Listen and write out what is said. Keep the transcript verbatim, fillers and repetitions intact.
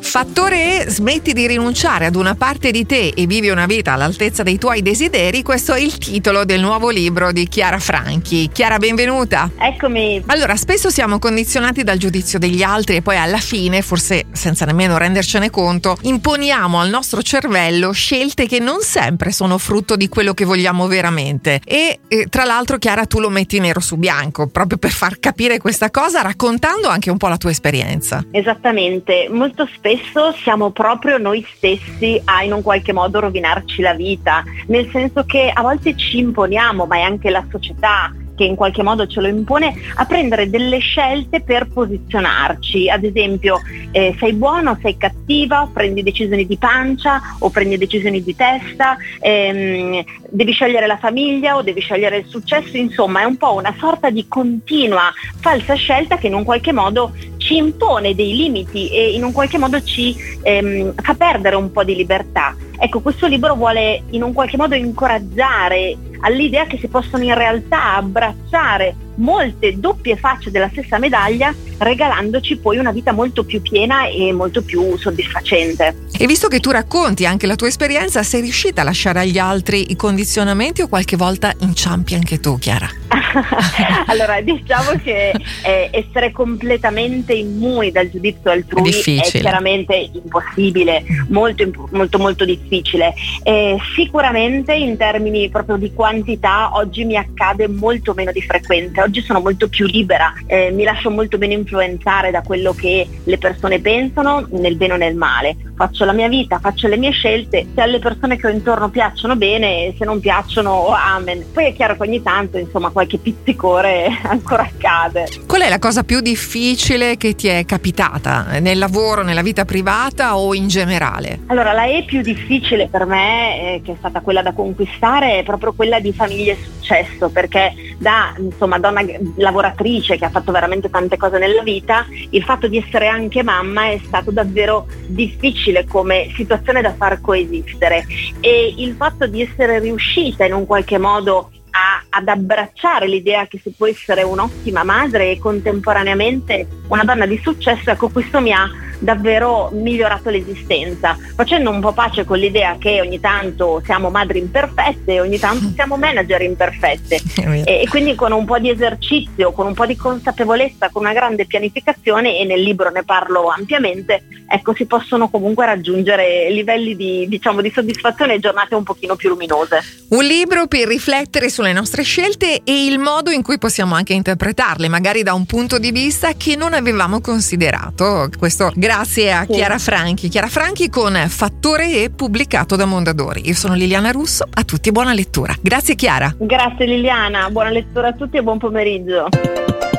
Fattore E, smetti di rinunciare ad una parte di te e vivi una vita all'altezza dei tuoi desideri. Questo è il titolo del nuovo libro di Chiara Franchi. Chiara, benvenuta. Eccomi. Allora, spesso siamo condizionati dal giudizio degli altri e poi alla fine, forse senza nemmeno rendercene conto, imponiamo al nostro cervello scelte che non sempre sono frutto di quello che vogliamo veramente. E eh, tra l'altro, Chiara, tu lo metti nero su bianco, proprio per far capire questa cosa, raccontando anche un po' la tua esperienza. Esattamente, molto spesso siamo proprio noi stessi a in un qualche modo rovinarci la vita, nel senso che a volte ci imponiamo, ma è anche la società che in qualche modo ce lo impone, a prendere delle scelte per posizionarci. Ad esempio, eh, sei buono, sei cattiva, prendi decisioni di pancia o prendi decisioni di testa, ehm, devi scegliere la famiglia o devi scegliere il successo. Insomma, è un po' una sorta di continua falsa scelta che in un qualche modo ci impone dei limiti e in un qualche modo ci ehm, fa perdere un po' di libertà. Ecco, questo libro vuole in un qualche modo incoraggiare all'idea che si possono in realtà abbracciare molte doppie facce della stessa medaglia, regalandoci poi una vita molto più piena e molto più soddisfacente. E visto che tu racconti anche la tua esperienza, sei riuscita a lasciare agli altri i condizionamenti o qualche volta inciampi anche tu, Chiara? Allora, diciamo che eh, essere completamente immuni dal giudizio altrui difficile. È chiaramente impossibile, molto molto molto difficile. Eh, sicuramente in termini proprio di quantità oggi mi accade molto meno di frequente. Oggi sono molto più libera, eh, mi lascio molto meno influenzare da quello che le persone pensano, nel bene o nel male. Faccio la mia vita, faccio le mie scelte, se alle persone che ho intorno piacciono bene, se non piacciono, amen. Poi è chiaro che ogni tanto, insomma, qualche pizzicore ancora accade. Qual è la cosa più difficile che ti è capitata nel lavoro, nella vita privata o in generale? Allora, la E più difficile per me, eh, che è stata quella da conquistare, è proprio quella di famiglia e successo, perché da, insomma, donna lavoratrice che ha fatto veramente tante cose nella vita, il fatto di essere anche mamma è stato davvero difficile come situazione da far coesistere, e il fatto di essere riuscita in un qualche modo a, ad abbracciare l'idea che si può essere un'ottima madre e contemporaneamente una donna di successo, ecco, questo mi ha davvero migliorato l'esistenza, facendo un po' pace con l'idea che ogni tanto siamo madri imperfette e ogni tanto siamo manager imperfette, e, e quindi con un po' di esercizio, con un po' di consapevolezza, con una grande pianificazione, e nel libro ne parlo ampiamente, ecco, si possono comunque raggiungere livelli di, diciamo, di soddisfazione e giornate un pochino più luminose. Un libro per riflettere sulle nostre scelte e il modo in cui possiamo anche interpretarle, magari da un punto di vista che non avevamo considerato. Questo grazie a Chiara Franchi. Chiara Franchi con Fattore E, pubblicato da Mondadori. Io sono Liliana Russo, a tutti buona lettura. Grazie Chiara. Grazie Liliana, buona lettura a tutti e buon pomeriggio.